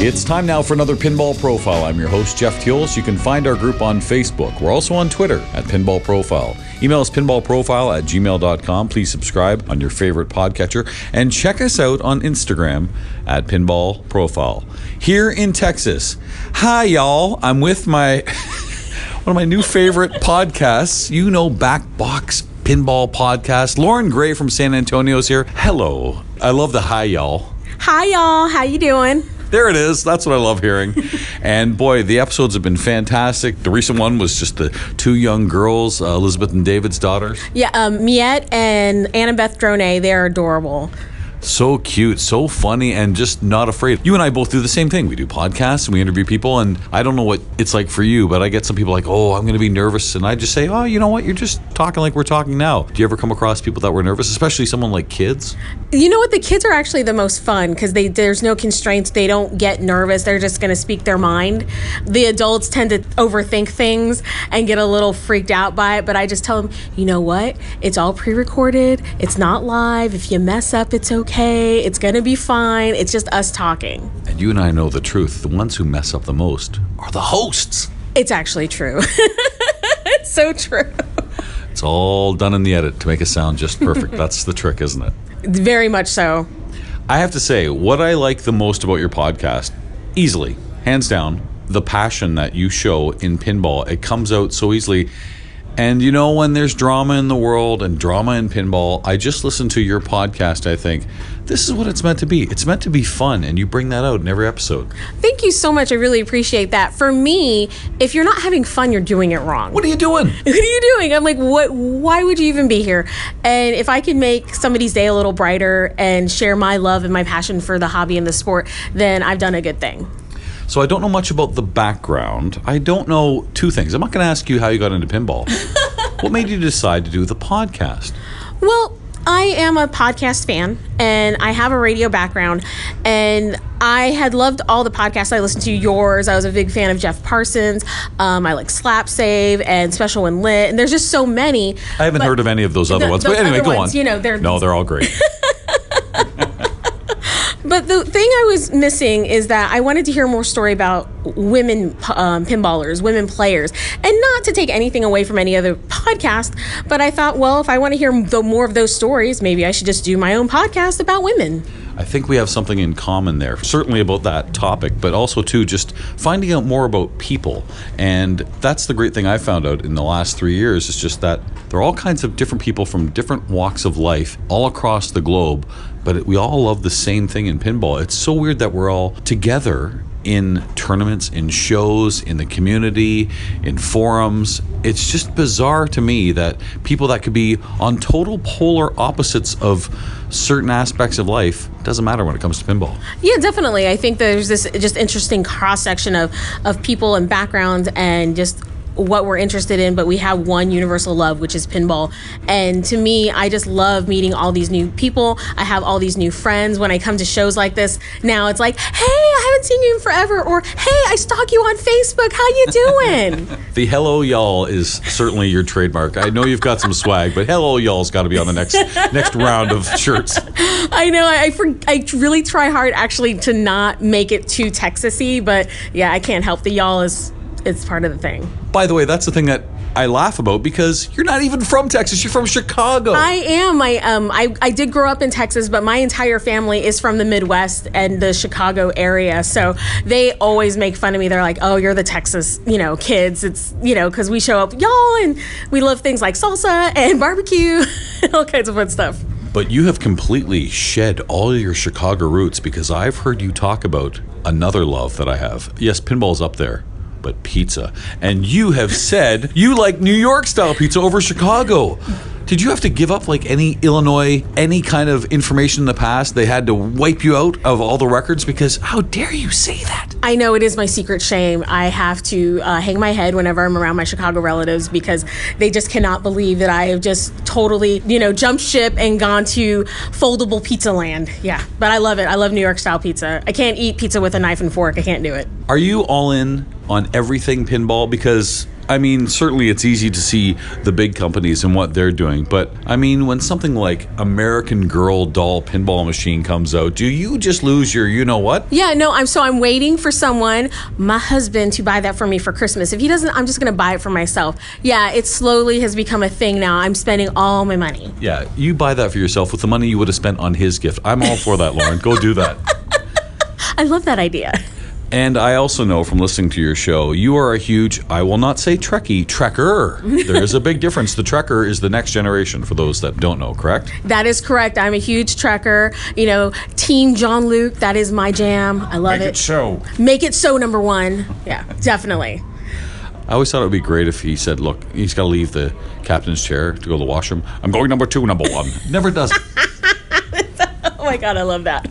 It's time now for another Pinball Profile. I'm your host, Jeff Teuls. You can find our group on Facebook. We're also on Twitter at Pinball Profile. Email us pinballprofile@gmail.com. Please subscribe on your favorite podcatcher. And check us out on Instagram at Pinball Profile. Here in Texas. Hi, y'all. I'm with my... one of my new favorite podcasts, you know, Back Box Pinball Podcast. Lauren Gray from San Antonio's here. Hello. I love the hi, y'all. Hi, y'all. How you doing? There it is. That's what I love hearing. And boy, the episodes have been fantastic. The recent one was just the two young girls, Elizabeth and David's daughters. Yeah, Miette and Annabeth Dronay. They're adorable. So cute, so funny, and just not afraid. You and I both do the same thing. We do podcasts and we interview people, and I don't know what it's like for you, but I get some people like, oh, I'm going to be nervous, and I just say, oh, you know what? You're just talking like we're talking now. Do you ever come across people that were nervous, especially someone like kids? You know what? The kids are actually the most fun because there's no constraints. They don't get nervous. They're just going to speak their mind. The adults tend to overthink things and get a little freaked out by it, but I just tell them, you know what? It's all pre-recorded. It's not live. If you mess up, it's okay. Okay, it's gonna be fine. It's just us talking. And you and I know the truth. The ones who mess up the most are the hosts. It's actually true. It's so true. It's all done in the edit to make it sound just perfect. That's the trick, isn't it? Very much so. I have to say, what I like the most about your podcast, easily, hands down, the passion that you show in pinball. It comes out so easily. And you know, when there's drama in the world and drama in pinball, I just listen to your podcast, I think, this is what it's meant to be. It's meant to be fun, and you bring that out in every episode. Thank you so much. I really appreciate that. For me, if you're not having fun, you're doing it wrong. What are you doing? What are you doing? I'm like, what? Why would you even be here? And if I can make somebody's day a little brighter and share my love and my passion for the hobby and the sport, then I've done a good thing. So I don't know much about the background. I don't know two things. I'm not going to ask you how you got into pinball. What made you decide to do the podcast? Well, I am a podcast fan, and I have a radio background, and I had loved all the podcasts I listened to, yours. I was a big fan of Jeff Parsons. I like Slap Save and Special When Lit, and there's just so many. I haven't heard of any of those other ones, but anyway, go on. You know, they're all great. But the thing I was missing is that I wanted to hear more story about women pinballers, women players, and not to take anything away from any other podcast, but I thought, well, if I want to hear more of those stories, maybe I should just do my own podcast about women. I think we have something in common there, certainly about that topic, but also, too, just finding out more about people. And that's the great thing I found out in the last 3 years, is just that there are all kinds of different people from different walks of life all across the globe, but we all love the same thing in pinball. It's so weird that we're all together in tournaments, in shows, in the community, in forums. It's just bizarre to me that people that could be on total polar opposites of certain aspects of life, doesn't matter when it comes to pinball. Yeah, definitely. I think there's this just interesting cross-section of people and backgrounds and just what we're interested in, but we have one universal love, which is pinball. And to me, I just love meeting all these new people. I have all these new friends. When I come to shows like this now, it's like, hey, I haven't seen you in forever, or hey, I stalk you on Facebook, how you doing? The hello y'all is certainly your trademark. I know you've got some swag, but hello y'all's got to be on the next round of shirts. I know. I really try hard actually to not make it too Texas-y, but yeah, I can't help the y'all is. It's part of the thing. By the way, that's the thing that I laugh about, because you're not even from Texas. You're from Chicago. I am. I did grow up in Texas, but my entire family is from the Midwest and the Chicago area. So they always make fun of me. They're like, oh, you're the Texas, you know, kids. It's, you know, because we show up, y'all, and we love things like salsa and barbecue and all kinds of fun stuff. But you have completely shed all your Chicago roots, because I've heard you talk about another love that I have. Yes, pinball's up there, but pizza. And you have said you like New York style pizza over Chicago. Did you have to give up like any Illinois, any kind of information in the past? They had to wipe you out of all the records because how dare you say that? I know, it is my secret shame. I have to hang my head whenever I'm around my Chicago relatives because they just cannot believe that I have just totally, you know, jumped ship and gone to foldable pizza land. Yeah, but I love it. I love New York style pizza. I can't eat pizza with a knife and fork. I can't do it. Are you all in on everything pinball? Because I mean, certainly it's easy to see the big companies and what they're doing, but I mean, when something like American Girl doll pinball machine comes out, do you just lose your you know what? Yeah, no, I'm waiting for someone, my husband, to buy that for me for Christmas. If he doesn't, I'm just going to buy it for myself. Yeah, it slowly has become a thing now. I'm spending all my money. Yeah, you buy that for yourself with the money you would have spent on his gift. I'm all for that, Lauren. Go do that. I love that idea. And I also know from listening to your show, you are a huge, I will not say Trekkie, Trekker. There is a big difference. The Trekker is the next generation, for those that don't know, correct? That is correct. I'm a huge Trekker. You know, Team John Luke, that is my jam. I love it. Make it so. Make it so, number one. Yeah, definitely. I always thought it would be great if he said, look, he's got to leave the captain's chair to go to the washroom. I'm going number two, number one. Never does it. Oh, my God, I love that.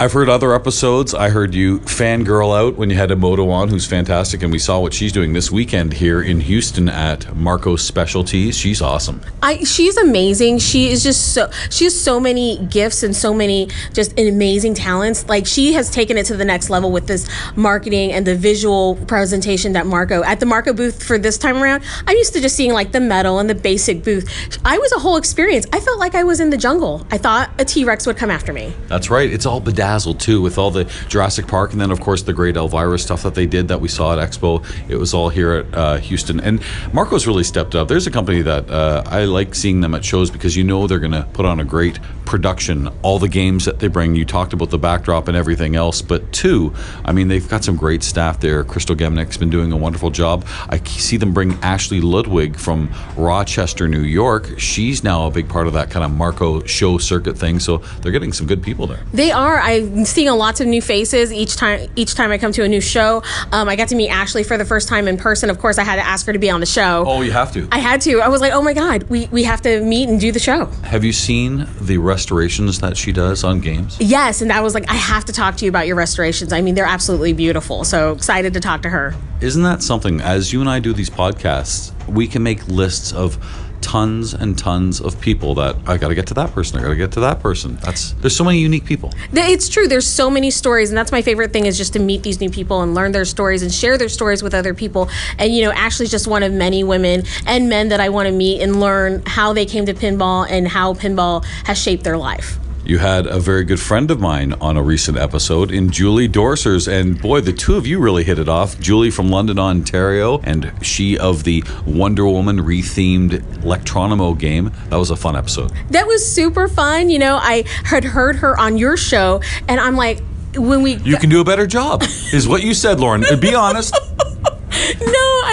I've heard other episodes. I heard you fangirl out when you had Emoto on, who's fantastic, and we saw what she's doing this weekend here in Houston at Marco Specialties. She's awesome. She's amazing. She is just so, she has so many gifts and so many just amazing talents. Like, she has taken it to the next level with this marketing and the visual presentation that Marco, at the Marco booth for this time around, I'm used to just seeing like the metal and the basic booth. I was a whole experience. I felt like I was in the jungle. I thought a T-Rex would come after me. That's right. It's all bedazzled too, with all the Jurassic Park and then of course the great Elvira stuff that they did that we saw at Expo. It was all here at Houston, and Marco's really stepped up. There's a company that I like seeing them at shows because you know they're going to put on a great production. All the games that they bring, you talked about the backdrop and everything else, but two, I mean, they've got some great staff there. Crystal Gemnick's been doing a wonderful job. I see them bring Ashley Ludwig from Rochester, New York. She's now a big part of that kind of Marco show circuit thing, so they're getting some good people there. They are. I'm seeing lots of new faces each time I come to a new show. I got to meet Ashley for the first time in person. Of course, I had to ask her to be on the show. Oh, you have to. I had to. I was like, oh my God, we have to meet and do the show. Have you seen the restorations that she does on games? Yes, and I was like, I have to talk to you about your restorations. I mean, they're absolutely beautiful. So excited to talk to her. Isn't that something? As you and I do these podcasts, we can make lists of tons and tons of people that I gotta get to that person, I gotta get to that person. There's so many unique people. It's true, there's so many stories, and that's my favorite thing, is just to meet these new people and learn their stories and share their stories with other people. And you know, Ashley's just one of many women and men that I want to meet and learn how they came to pinball and how pinball has shaped their life. You had a very good friend of mine on a recent episode in Julie Dorsers, and boy, the two of you really hit it off. Julie from London, Ontario, and she of the Wonder Woman rethemed Electronimo game. That was a fun episode. That was super fun. You know, I had heard her on your show, and I'm like, you can do a better job, is what you said, Lauren. Be honest.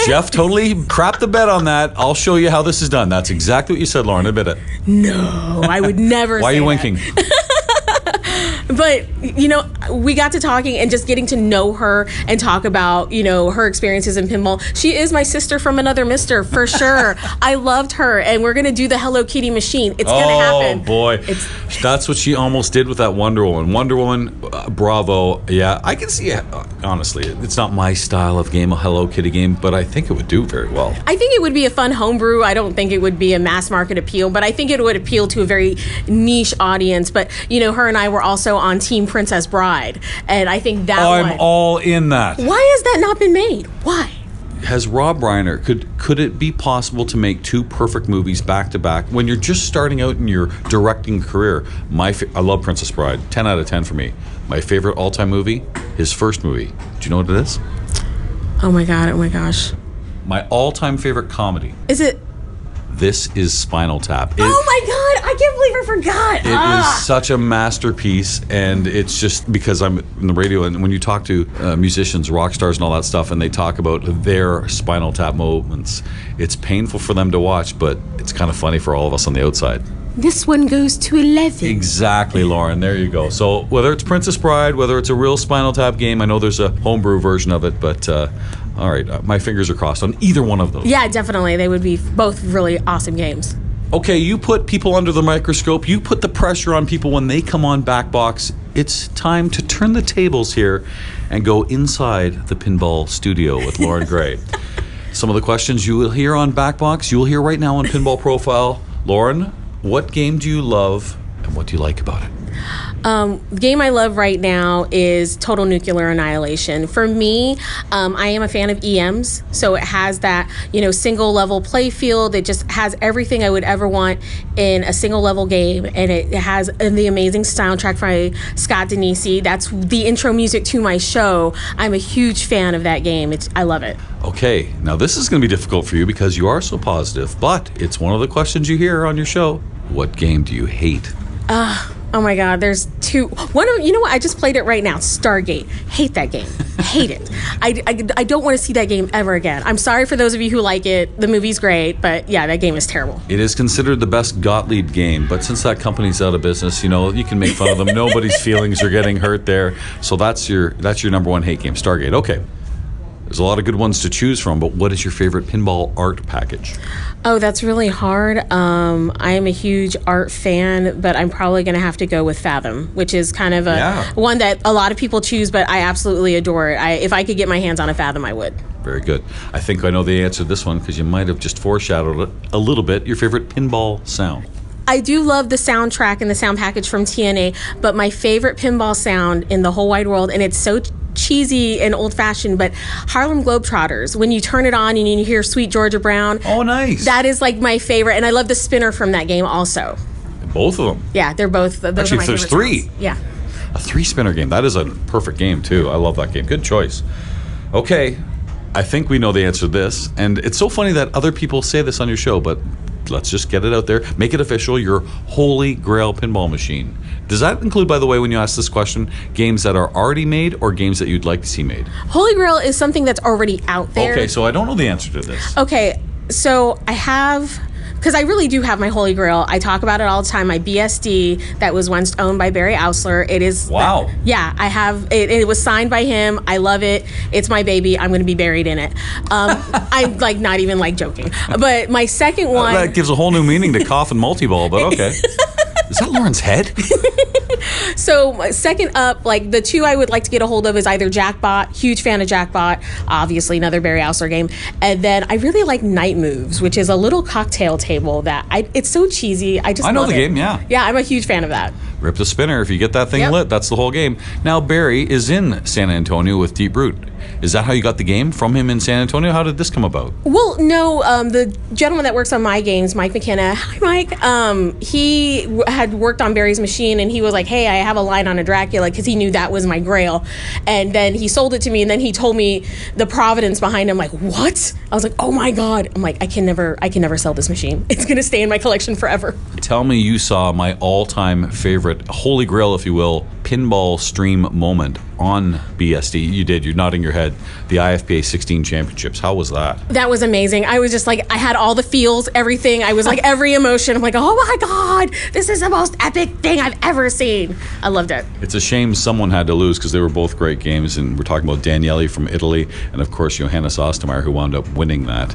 Jeff totally crapped the bed on that. I'll show you how this is done. That's exactly what you said, Lauren. Admit it. No, I would never. Why say are you winking? But, you know, we got to talking and just getting to know her and talk about, you know, her experiences in pinball. She is my sister from another mister, for sure. I loved her, and we're going to do the Hello Kitty machine. It's going to happen. Oh, boy. That's what she almost did with that Wonder Woman. Wonder Woman, bravo. Yeah, I can see it. Honestly, it's not my style of game, a Hello Kitty game, but I think it would do very well. I think it would be a fun homebrew. I don't think it would be a mass market appeal, but I think it would appeal to a very niche audience. But, you know, her and I were also on Team Princess Bride, and I think that I'm all in that. Why has that not been made? Why? Has Rob Reiner, could it be possible to make two perfect movies back to back when you're just starting out in your directing career? I love Princess Bride, 10 out of 10 for me. My favorite all-time movie, his first movie. Do you know what it is? Oh my God, oh my gosh. My all-time favorite comedy. Is it? This is Spinal Tap. Oh my God, I can't believe I forgot. It is such a masterpiece, and it's just because I'm in the radio, and when you talk to musicians, rock stars, and all that stuff, and they talk about their Spinal Tap moments, it's painful for them to watch, but it's kind of funny for all of us on the outside. This one goes to 11. Exactly, Lauren. There you go. So whether it's Princess Bride, whether it's a real Spinal Tap game, I know there's a homebrew version of it, but all right, my fingers are crossed on either one of those. Yeah, definitely. They would be both really awesome games. Okay, you put people under the microscope. You put the pressure on people when they come on Back Box. It's time to turn the tables here and go inside the pinball studio with Lauren Gray. Some of the questions you will hear on Back Box, you will hear right now on Pinball Profile. Lauren, what game do you love, and what do you like about it? The game I love right now is Total Nuclear Annihilation. For me, I am a fan of EMs, so it has that, you know, single level play field. It just has everything I would ever want in a single level game, and it has the amazing soundtrack by Scott DeNisi. That's the intro music to my show. I'm a huge fan of that game. I love it. Okay, now this is going to be difficult for you because you are so positive, but it's one of the questions you hear on your show. What game do you hate? Oh my God, there's two. You know what? I just played it right now. Stargate. Hate that game. Hate it. I don't want to see that game ever again. I'm sorry for those of you who like it. The movie's great, but yeah, that game is terrible. It is considered the best Gottlieb game, but since that company's out of business, you know, you can make fun of them. Nobody's feelings are getting hurt there. So that's your number one hate game, Stargate. Okay. There's a lot of good ones to choose from, but what is your favorite pinball art package? Oh, that's really hard. I am a huge art fan, but I'm probably going to have to go with Fathom, which is kind of one that a lot of people choose, but I absolutely adore it. If I could get my hands on a Fathom, I would. Very good. I think I know the answer to this one because you might have just foreshadowed it a little bit. Your favorite pinball sound? I do love the soundtrack and the sound package from TNA, but my favorite pinball sound in the whole wide world, and it's so cheesy and old-fashioned, but Harlem Globetrotters, when you turn it on and you hear Sweet Georgia Brown. Oh, nice. That is like my favorite, and I love the spinner from that game also. Both of them? Yeah, they're both. Those actually, are my there's three. Ones. Yeah. A three-spinner game. That is a perfect game, too. I love that game. Good choice. Okay, I think we know the answer to this, and it's so funny that other people say this on your show, but let's just get it out there. Make it official. Your holy grail pinball machine. Does that include, by the way, when you ask this question, games that are already made or games that you'd like to see made? Holy grail is something that's already out there. Okay, so I don't know the answer to this. Okay, so I have, because I really do have my holy grail. I talk about it all the time. My BSD that was once owned by Barry Ousler. It is. Wow. I have it. It was signed by him. I love it. It's my baby. I'm going to be buried in it. I'm like not even like joking. But my second one. That gives a whole new meaning to cough and multi-ball, but okay. Is that Lauren's head? So second up, like the two I would like to get a hold of is either Jackbot, huge fan of Jackbot, obviously another Barry Ousler game. And then I really like Night Moves, which is a little cocktail table that it's so cheesy. I know the game, yeah. Yeah, I'm a huge fan of that. Rip the spinner. If you get that thing lit, that's the whole game. Now Barry is in San Antonio with Deep Root. Is that how you got the game from him in San Antonio? How did this come about? Well, no, the gentleman that works on my games, Mike McKenna, hi Mike, he had worked on Barry's machine, and he was like, hey, I have a line on a Dracula, because he knew that was my grail. And then he sold it to me, and then he told me the providence behind him. Like, what? I was like, oh my God. I'm like, I can never sell this machine. It's going to stay in my collection forever. Tell me you saw my all-time favorite, holy grail, if you will, pinball stream moment on BSD. You did. You're nodding your head. The IFPA 16 championships. How was that? That was amazing. I was just like, I had all the feels, everything. I was like, every emotion. I'm like, oh my God, this is the most epic thing I've ever seen. I loved it. It's a shame someone had to lose because they were both great games. And we're talking about Daniele from Italy and, of course, Johannes Ostermeyer, who wound up winning that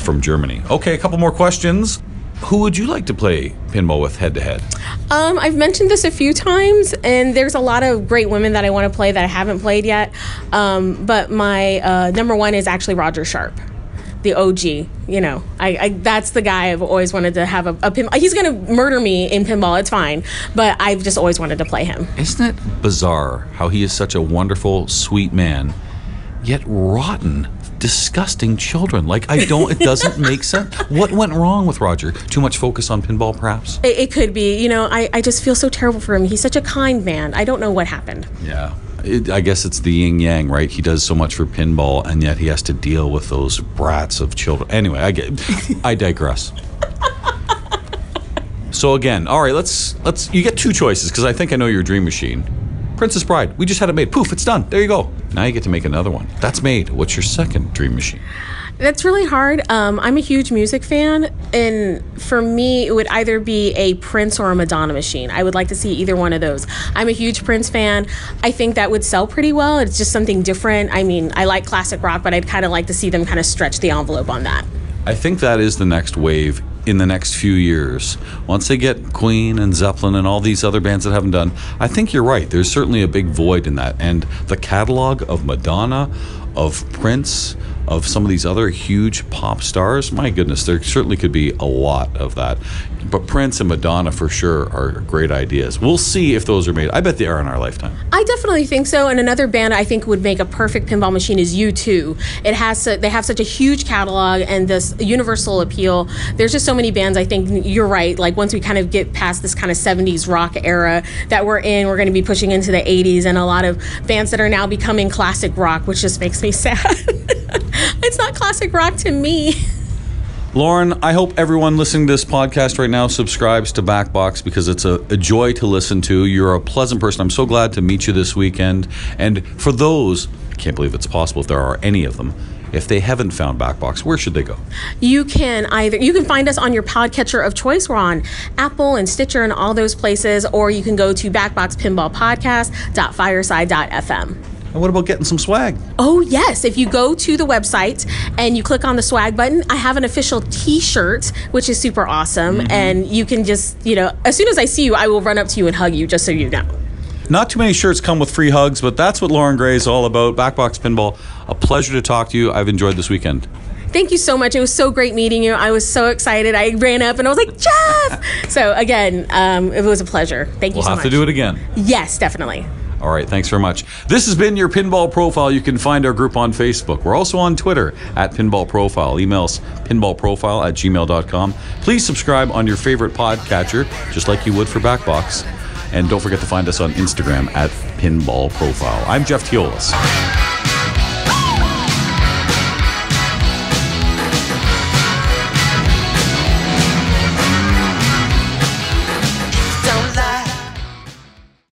from Germany. Okay, a couple more questions. Who would you like to play pinball with head-to-head? I've mentioned this a few times, and there's a lot of great women that I want to play that I haven't played yet. But my number one is actually Roger Sharp, the OG. You know, that's the guy I've always wanted to have a pinball. He's going to murder me in pinball. It's fine. But I've just always wanted to play him. Isn't it bizarre how he is such a wonderful, sweet man, yet rotten, disgusting children? Like, it doesn't make sense. What went wrong with Roger? Too much focus on pinball, perhaps? It could be. You know, I just feel so terrible for him. He's such a kind man. I don't know what happened. Yeah. I guess it's the yin-yang, right? He does so much for pinball, and yet he has to deal with those brats of children. Anyway, I digress. So again, all right, let's. You get two choices, because I think I know your dream machine. Princess Bride. We just had it made. Poof, it's done. There you go. Now you get to make another one. That's made. What's your second dream machine? That's really hard. I'm a huge music fan, and for me, it would either be a Prince or a Madonna machine. I would like to see either one of those. I'm a huge Prince fan. I think that would sell pretty well. It's just something different. I mean, I like classic rock, but I'd kind of like to see them kind of stretch the envelope on that. I think that is the next wave in the next few years. Once they get Queen and Zeppelin and all these other bands that haven't done, I think you're right. There's certainly a big void in that. And the catalog of Madonna, of Prince, of some of these other huge pop stars, my goodness, there certainly could be a lot of that. But Prince and Madonna for sure are great ideas. We'll see if those are made. I bet they are in our lifetime. I definitely think so. And another band I think would make a perfect pinball machine is U2. They have such a huge catalog and this universal appeal. There's just so many bands. I think you're right. Like once we kind of get past this kind of 70s rock era that we're in, we're going to be pushing into the 80s and a lot of bands that are now becoming classic rock, which just makes me sad. It's not classic rock to me. Lauren, I hope everyone listening to this podcast right now subscribes to Back Box because it's a joy to listen to. You're a pleasant person. I'm so glad to meet you this weekend. And for those, I can't believe it's possible if there are any of them, if they haven't found Back Box, where should they go? You can find us on your podcatcher of choice. We're on Apple and Stitcher and all those places, or you can go to backboxpinballpodcast.fireside.fm. And what about getting some swag? Oh, yes. If you go to the website and you click on the swag button, I have an official T-shirt, which is super awesome. Mm-hmm. And you can just, as soon as I see you, I will run up to you and hug you, just so you know. Not too many shirts come with free hugs, but that's what Lauren Gray is all about. Back Box Pinball, a pleasure to talk to you. I've enjoyed this weekend. Thank you so much. It was so great meeting you. I was so excited. I ran up and I was like, Jeff! So, again, it was a pleasure. Thank you so much. We'll have to do it again. Yes, definitely. All right, thanks very much. This has been your Pinball Profile. You can find our group on Facebook. We're also on Twitter at Pinball Profile. Email us pinballprofile@gmail.com. Please subscribe on your favorite podcatcher, just like you would for Back Box. And don't forget to find us on Instagram at Pinball Profile. I'm Jeff Teuls.